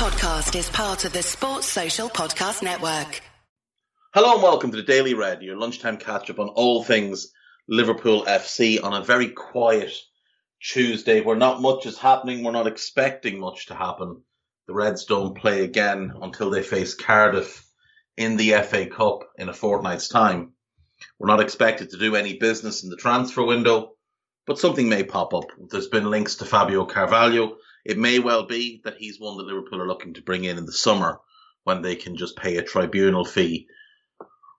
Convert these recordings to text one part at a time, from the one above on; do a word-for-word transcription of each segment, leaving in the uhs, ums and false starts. podcast is part of the Sports Social Podcast Network. Hello and welcome to the Daily Red, your lunchtime catch-up on all things Liverpool F C on a very quiet Tuesday where not much is happening. We're not expecting much to happen. The Reds don't play again until they face Cardiff in the F A Cup in a fortnight's time. We're not expected to do any business in the transfer window, but something may pop up. There's been links to Fabio Carvalho. It may well be that he's one that Liverpool are looking to bring in in the summer when they can just pay a tribunal fee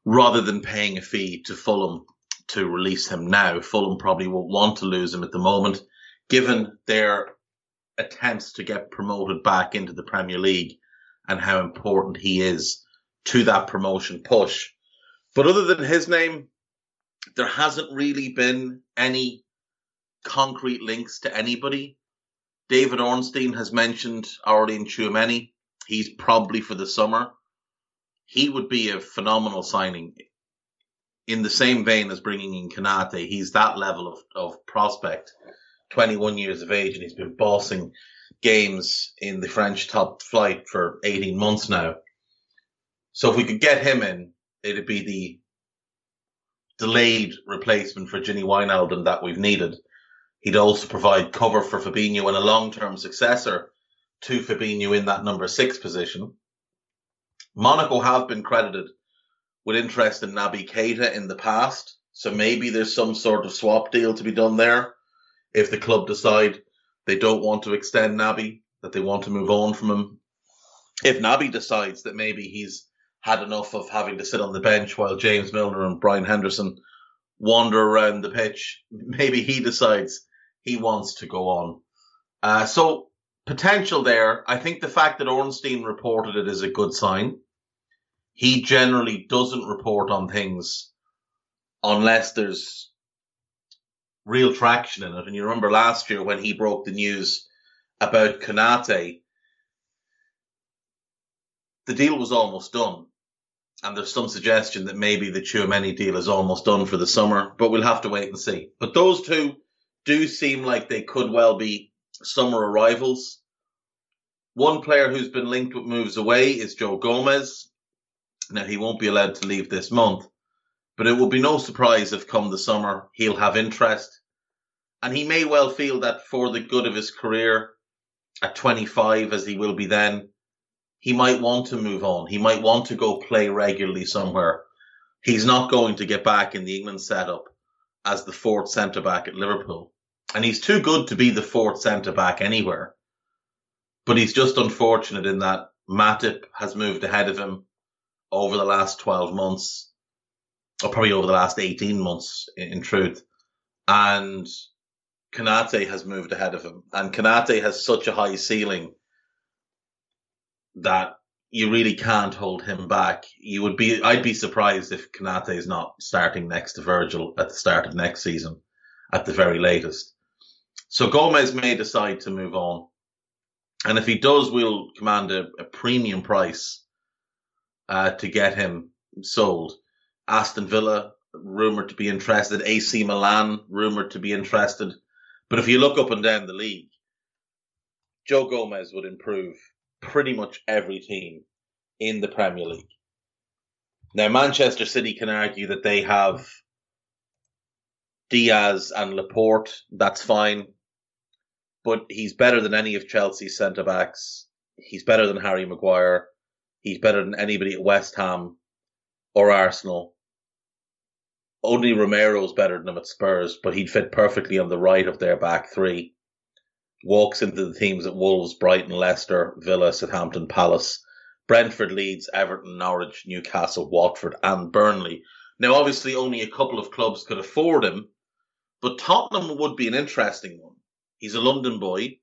rather than paying a fee to Fulham to release him now. Fulham probably won't want to lose him at the moment, given their attempts to get promoted back into the Premier League and how important he is to that promotion push. But other than his name, there hasn't really been any concrete links to anybody. David Ornstein has mentioned Aurelien Chouameni. He's probably for the summer. He would be a phenomenal signing in the same vein as bringing in Konate. He's that level of, of prospect, twenty-one years of age, and he's been bossing games in the French top flight for eighteen months now. So if we could get him in, it'd be the delayed replacement for Ginny Wijnaldum that we've needed. He'd also provide cover for Fabinho and a long-term successor to Fabinho in that number six position. Monaco have been credited with interest in Naby Keita in the past, so maybe there's some sort of swap deal to be done there. If the club decide they don't want to extend Naby, that they want to move on from him. If Naby decides that maybe he's had enough of having to sit on the bench while James Milner and Brian Henderson wander around the pitch, maybe he decides he wants to go on. Uh, so, potential there. I think the fact that Ornstein reported it is a good sign. He generally doesn't report on things unless there's real traction in it. And you remember last year when he broke the news about Konate, the deal was almost done. And there's some suggestion that maybe the Chouameni deal is almost done for the summer, but we'll have to wait and see. But those two do seem like they could well be summer arrivals. One player who's been linked with moves away is Joe Gomez. Now, he won't be allowed to leave this month, but it will be no surprise if come the summer he'll have interest. And he may well feel that for the good of his career, at twenty-five, as he will be then, he might want to move on. He might want to go play regularly somewhere. He's not going to get back in the England setup as the fourth centre-back at Liverpool. And he's too good to be the fourth centre-back anywhere. But he's just unfortunate in that Matip has moved ahead of him over the last twelve months, or probably over the last eighteen months, in, in truth. And Konate has moved ahead of him. And Konate has such a high ceiling that you really can't hold him back. You would be, I'd be surprised if Konate is not starting next to Virgil at the start of next season, at the very latest. So Gomez may decide to move on, and if he does, we'll command a, a premium price uh, to get him sold. Aston Villa rumored to be interested, A C Milan rumored to be interested, but if you look up and down the league, Joe Gomez would improve pretty much every team in the Premier League. Now, Manchester City can argue that they have Diaz and Laporte. That's fine. But he's better than any of Chelsea's centre-backs. He's better than Harry Maguire. He's better than anybody at West Ham or Arsenal. Only Romero's better than him at Spurs, but he'd fit perfectly on the right of their back three. Walks into the teams at Wolves, Brighton, Leicester, Villa, Southampton, Palace, Brentford, Leeds, Everton, Norwich, Newcastle, Watford and Burnley. Now, obviously, only a couple of clubs could afford him, but Tottenham would be an interesting one. He's a London boy.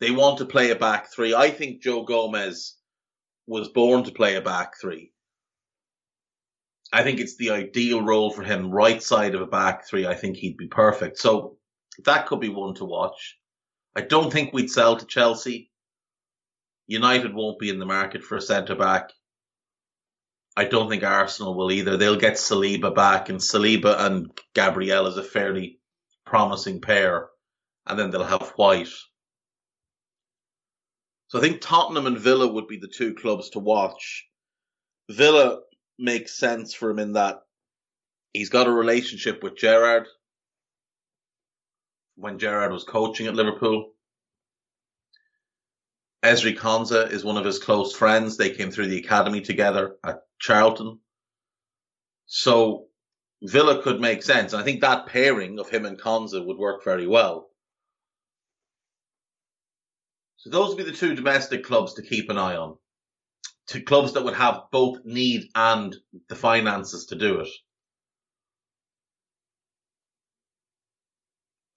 They want to play a back three. I think Joe Gomez was born to play a back three. I think it's the ideal role for him, right side of a back three. I think he'd be perfect. So that could be one to watch. I don't think we'd sell to Chelsea. United won't be in the market for a centre-back. I don't think Arsenal will either. They'll get Saliba back, and Saliba and Gabriel is a fairly promising pair. And then they'll have White. So I think Tottenham and Villa would be the two clubs to watch. Villa makes sense for him in that he's got a relationship with Gerrard when Gerrard was coaching at Liverpool. Ezri Konsa is one of his close friends. They came through the academy together at Charlton. So Villa could make sense. And I think that pairing of him and Konsa would work very well. So those would be the two domestic clubs to keep an eye on. Two clubs that would have both need and the finances to do it.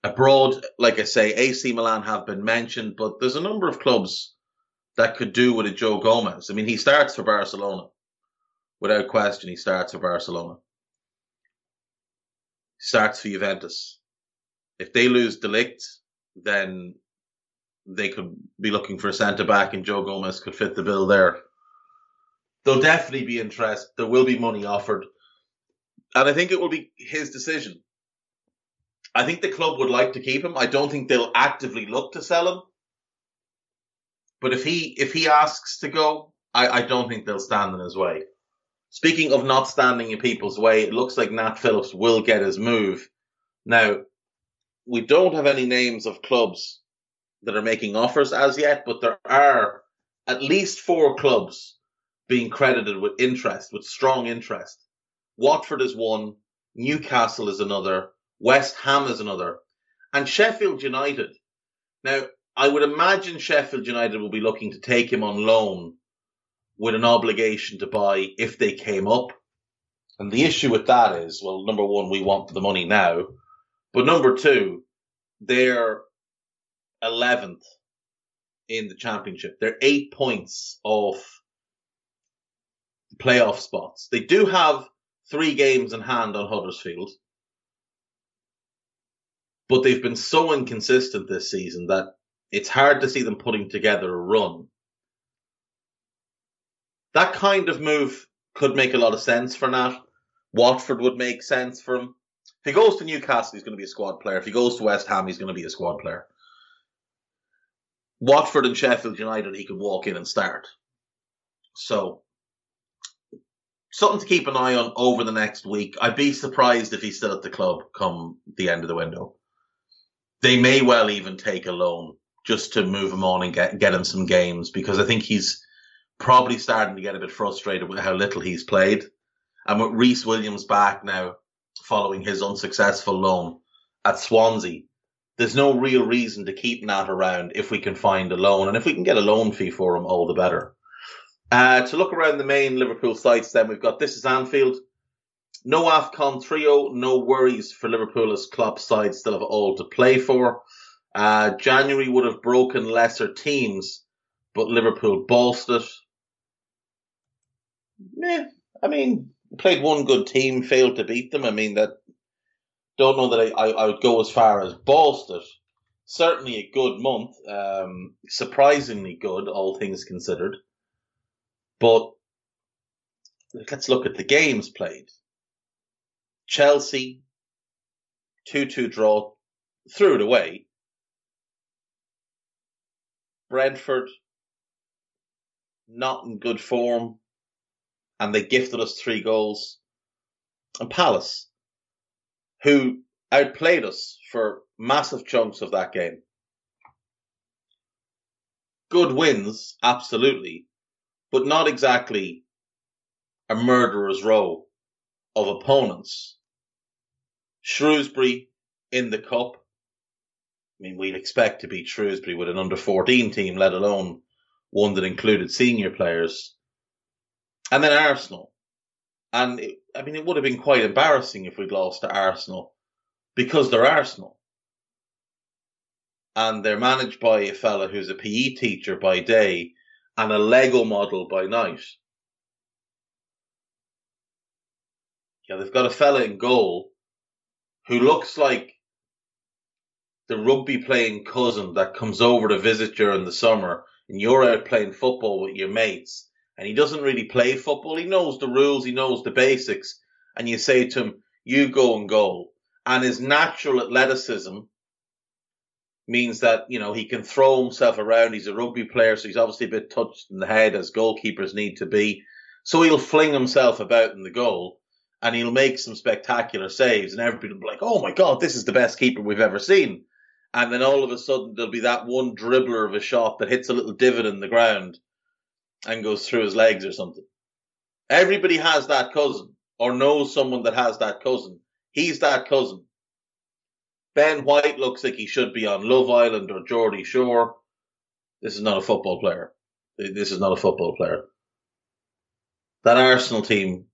Abroad, like I say, A C Milan have been mentioned, but there's a number of clubs that could do with a Joe Gomez. I mean, he starts for Barcelona. Without question, he starts for Barcelona. He starts for Juventus. If they lose De Ligt, then they could be looking for a centre-back and Joe Gomez could fit the bill there. There'll definitely be interest. There will be money offered. And I think it will be his decision. I think the club would like to keep him. I don't think they'll actively look to sell him. But if he if he asks to go, I, I don't think they'll stand in his way. Speaking of not standing in people's way, it looks like Nat Phillips will get his move. Now, we don't have any names of clubs that are making offers as yet, but there are at least four clubs being credited with interest, with strong interest. Watford is one, Newcastle is another, West Ham is another, and Sheffield United. Now, I would imagine Sheffield United will be looking to take him on loan with an obligation to buy if they came up. And the issue with that is, well, number one, we want the money now. But number two, they're eleventh in the championship. They're eight points off playoff spots. They do have three games in hand on Huddersfield. But they've been so inconsistent this season that it's hard to see them putting together a run. That kind of move could make a lot of sense for Nat. Watford would make sense for him. If he goes to Newcastle, he's going to be a squad player. If he goes to West Ham, he's going to be a squad player. Watford and Sheffield United, he could walk in and start. So, something to keep an eye on over the next week. I'd be surprised if he's still at the club come the end of the window. They may well even take a loan just to move him on and get, get him some games, because I think he's probably starting to get a bit frustrated with how little he's played. And with Rhys Williams back now following his unsuccessful loan at Swansea, there's no real reason to keep Nat around if we can find a loan. And if we can get a loan fee for him, all the better. Uh, to look around the main Liverpool sites then, we've got This Is Anfield. No AFCON trio, no worries for Liverpool as Klopp's side still have all to play for. Uh, January would have broken lesser teams, but Liverpool bossed it. Meh, I mean, played one good team, failed to beat them. I mean, that don't know that I, I, I would go as far as bossed it. Certainly a good month, um, surprisingly good, all things considered. But let's look at the games played. Chelsea, two two draw, threw it away. Brentford, not in good form, and they gifted us three goals. And Palace, who outplayed us for massive chunks of that game. Good wins, absolutely, but not exactly a murderer's row of opponents. Shrewsbury in the cup. I mean, we'd expect to beat Shrewsbury with an under fourteen team, let alone one that included senior players. And then Arsenal. And, it, I mean, it would have been quite embarrassing if we'd lost to Arsenal, because they're Arsenal. And they're managed by a fella who's a P E teacher by day and a Lego model by night. Yeah, they've got a fella in goal who looks like the rugby-playing cousin that comes over to visit during the summer, and you're out playing football with your mates, and he doesn't really play football. He knows the rules, he knows the basics, and you say to him, you go and goal. And his natural athleticism means that, you know, he can throw himself around. He's a rugby player, so he's obviously a bit touched in the head, as goalkeepers need to be. So he'll fling himself about in the goal, and he'll make some spectacular saves, and everybody will be like, oh my God, this is the best keeper we've ever seen. And then all of a sudden, there'll be that one dribbler of a shot that hits a little divot in the ground and goes through his legs or something. Everybody has that cousin, or knows someone that has that cousin. He's that cousin. Ben White looks like he should be on Love Island or Geordie Shore. This is not a football player. This is not a football player. That Arsenal team,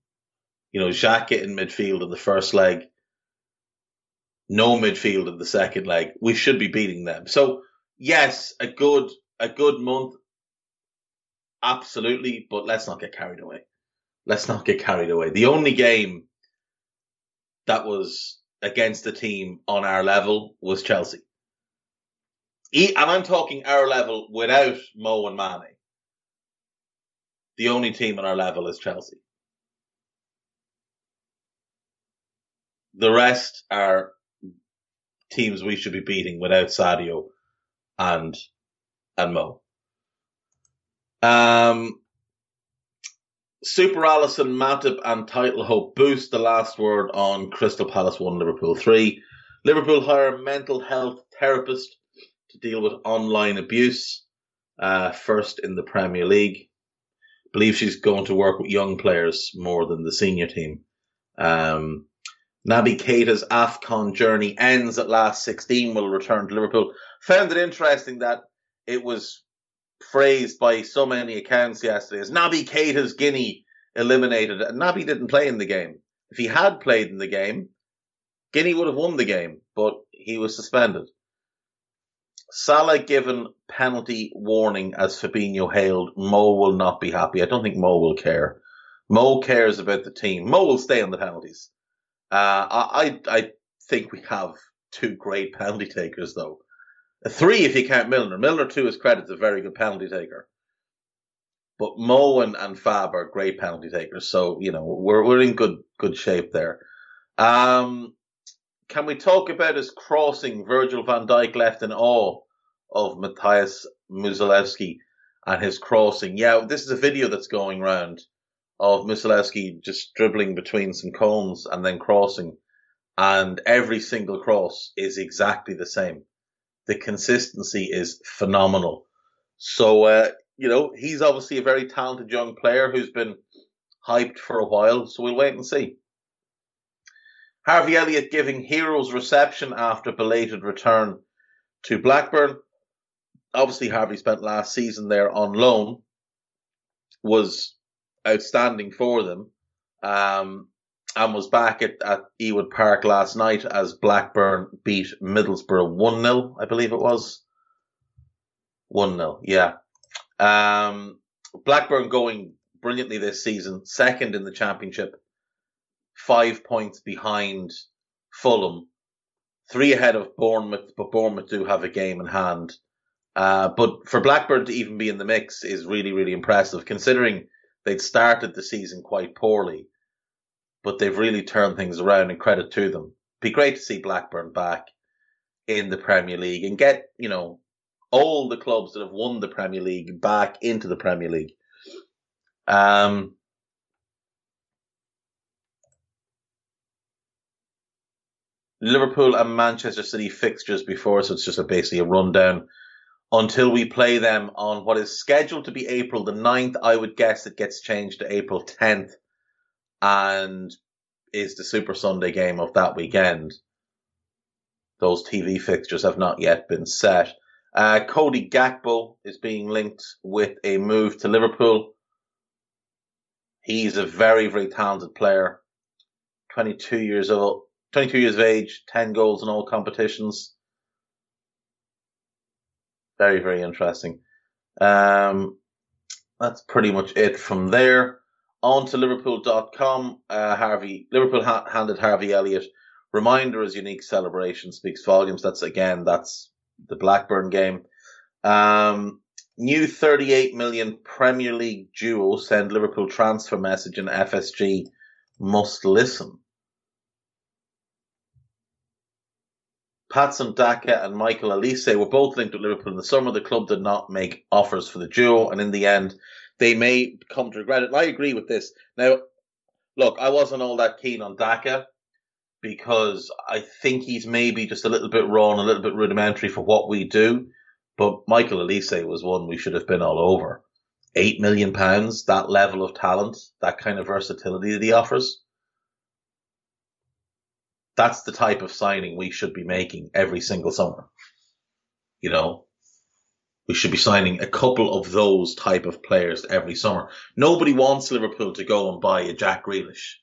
you know, Xhaka in midfield in the first leg, no midfield in the second leg. We should be beating them. So, yes, a good a good month, absolutely, but let's not get carried away. Let's not get carried away. The only game that was against the team on our level was Chelsea. He, and I'm talking our level without Mo and Mane. The only team on our level is Chelsea. The rest are teams we should be beating without Sadio and and Mo. Um, Super Alisson, Matip and title hope boost. The last word on Crystal Palace one, Liverpool three. Liverpool hire a mental health therapist to deal with online abuse. Uh, first in the Premier League. Believe she's going to work with young players more than the senior team. Um, Naby Keita's AFCON journey ends at last. Sixteen will return to Liverpool. Found it interesting that it was phrased by so many accounts yesterday as Naby Keita's Guinea eliminated. And Naby didn't play in the game. If he had played in the game, Guinea would have won the game, but he was suspended. Salah given penalty warning as Fabinho hailed. Mo will not be happy. I don't think Mo will care. Mo cares about the team. Mo will stay on the penalties. Uh, I, I think we have two great penalty takers, though. A three if you count Milner. Milner, to his credit, is a very good penalty taker. But Mo and, and Fab are great penalty takers. So, you know, we're we're in good good shape there. Um, can we talk about his crossing? Virgil van Dijk left in awe of Matthias Musilewski and his crossing. Yeah, this is a video that's going round of Musilewski just dribbling between some cones and then crossing. And every single cross is exactly the same. The consistency is phenomenal. So, uh, you know, he's obviously a very talented young player who's been hyped for a while. So we'll wait and see. Harvey Elliott giving heroes reception after belated return to Blackburn. Obviously, Harvey spent last season there on loan. Was outstanding for them. Um, and was back at, at Ewood Park last night as Blackburn beat Middlesbrough one nil, I believe it was. one nil, yeah. Um, Blackburn going brilliantly this season, second in the Championship, five points behind Fulham, three ahead of Bournemouth, but Bournemouth do have a game in hand. Uh, but for Blackburn to even be in the mix is really, really impressive, considering they'd started the season quite poorly. But they've really turned things around, and credit to them. It'd be great to see Blackburn back in the Premier League and get, you know, all the clubs that have won the Premier League back into the Premier League. Um, Liverpool and Manchester City fixtures before, so it's just a, basically a rundown until we play them on what is scheduled to be April the ninth. I would guess it gets changed to April tenth. And is the Super Sunday game of that weekend. Those T V fixtures have not yet been set. Uh, Cody Gakpo is being linked with a move to Liverpool. He's a very, very talented player. twenty-two years old, twenty-two years of age, ten goals in all competitions. Very, very interesting. Um, that's pretty much it from there. On to Liverpool dot com, uh, Harvey, Liverpool ha- handed Harvey Elliott. Reminder is unique celebration speaks volumes. That's, again, that's the Blackburn game. Um, new thirty-eight million Premier League duo send Liverpool transfer message and F S G must listen. Patson Daka and Michael Alise were both linked with Liverpool in the summer. The club did not make offers for the duo, and in the end, they may come to regret it. And I agree with this. Now, look, I wasn't all that keen on Daka because I think he's maybe just a little bit raw and a little bit rudimentary for what we do. But Michael Alise was one we should have been all over. Eight million pounds, that level of talent, that kind of versatility that he offers. That's the type of signing we should be making every single summer. You know, we should be signing a couple of those type of players every summer. Nobody wants Liverpool to go and buy a Jack Grealish.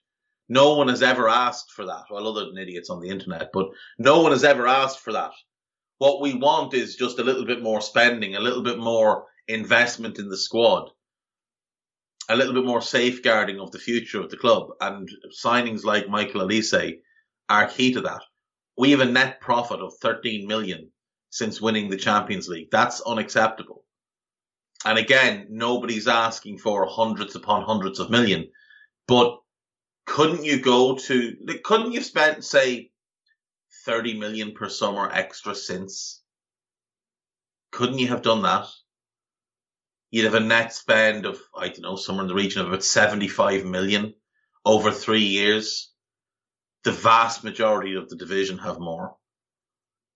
No one has ever asked for that. Well, other than idiots on the internet, but no one has ever asked for that. What we want is just a little bit more spending, a little bit more investment in the squad, a little bit more safeguarding of the future of the club. And signings like Michael Alise are key to that. We have a net profit of thirteen million since winning the Champions League. That's unacceptable. And again, nobody's asking for hundreds upon hundreds of million. But couldn't you go to, couldn't you spend, say, thirty million per summer extra since? Couldn't you have done that? You'd have a net spend of, I don't know, somewhere in the region of about seventy-five million over three years. The vast majority of the division have more.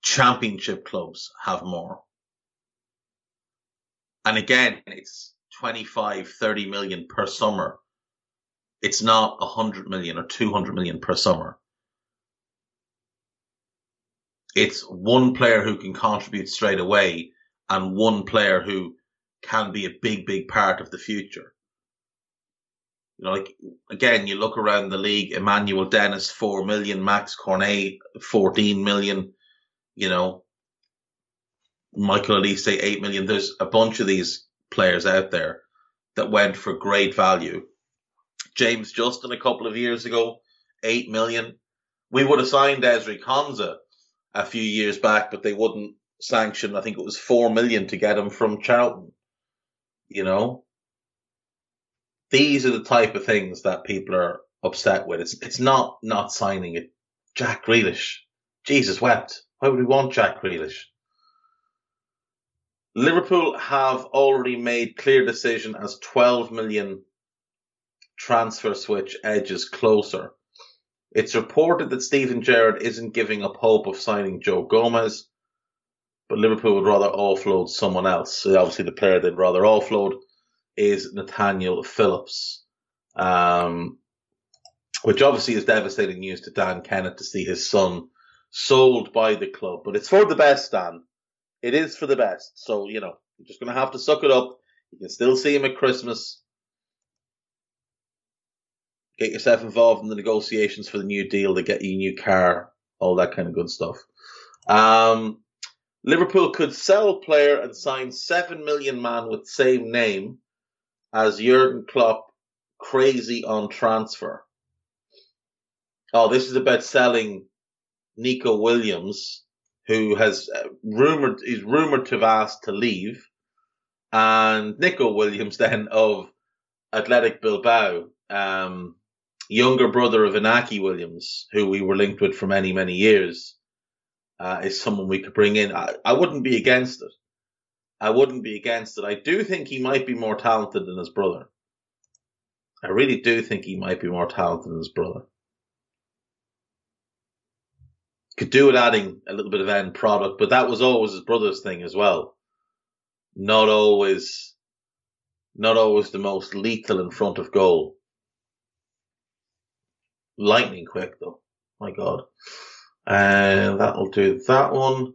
Championship clubs have more. And again, it's twenty-five, thirty million per summer. It's not one hundred million or two hundred million per summer. It's one player who can contribute straight away and one player who can be a big, big part of the future. You know, like, again, you look around the league, Emmanuel Dennis, four million, Max Cornet, fourteen million, you know, Michael Alise, eight million. There's a bunch of these players out there that went for great value. James Justin, a couple of years ago, eight million. We would have signed Ezri Konsa a few years back, but they wouldn't sanction, I think it was four million to get him from Charlton, you know. These are the type of things that people are upset with. It's it's not not signing it. Jack Grealish. Jesus wept. Why would we want Jack Grealish? Liverpool have already made clear decision as twelve million transfer switch edges closer. It's reported that Steven Gerrard isn't giving up hope of signing Joe Gomez, but Liverpool would rather offload someone else. So obviously the player they'd rather offload is Nathaniel Phillips, um, which obviously is devastating news to Dan Kennett to see his son sold by the club. But it's for the best, Dan. It is for the best. So, you know, you're just going to have to suck it up. You can still see him at Christmas. Get yourself involved in the negotiations for the new deal to get you a new car, all that kind of good stuff. Um, Liverpool could sell a player and sign seven million man with same name as Jurgen Klopp, crazy on transfer. Oh, this is about selling Nico Williams, who has uh, rumored is rumored to have asked to leave, and Nico Williams then of Athletic Bilbao, um, younger brother of Inaki Williams, who we were linked with for many many years, uh, is someone we could bring in. I, I wouldn't be against it. I wouldn't be against it. I do think he might be more talented than his brother. I really do think he might be more talented than his brother. Could do with adding a little bit of end product, but that was always his brother's thing as well. Not always, not always the most lethal in front of goal. Lightning quick, though. My God. And uh, that'll do that one.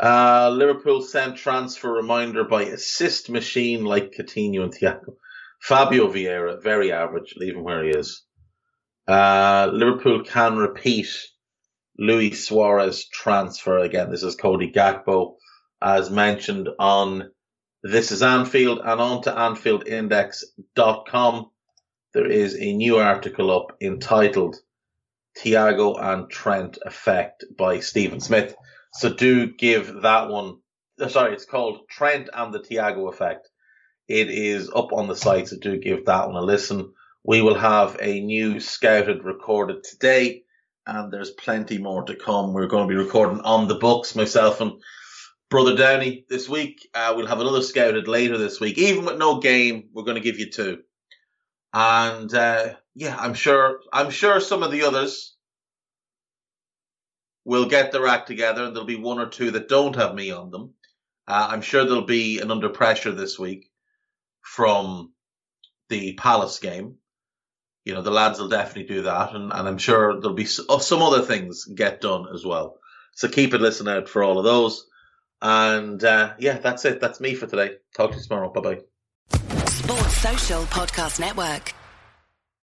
Uh, Liverpool sent transfer reminder by assist machine like Coutinho and Thiago. Fabio Vieira, very average, leave him where he is. Uh, Liverpool can repeat Luis Suarez transfer again. This is Cody Gakpo, as mentioned on This Is Anfield and on to Anfield Index dot com. There is a new article up entitled Thiago and Trent Effect by Stephen Smith. So do give that one, sorry, it's called Trent and the Thiago Effect. It is up on the site, so do give that one a listen. We will have a new Scouted recorded today, and there's plenty more to come. We're going to be recording on the books, myself and Brother Downey, this week. Uh, we'll have another scouted later this week. Even with no game, we're going to give you two. And uh, yeah, I'm sure I'm sure some of the others will get their act together, and there'll be one or two that don't have me on them. Uh, I'm sure there'll be an under pressure this week from the Palace game. You know, the lads will definitely do that, and, and I'm sure there'll be some other things get done as well. So keep a listen out for all of those. And uh, yeah, that's it. That's me for today. Talk to you tomorrow. Bye-bye. Sports Social Podcast Network.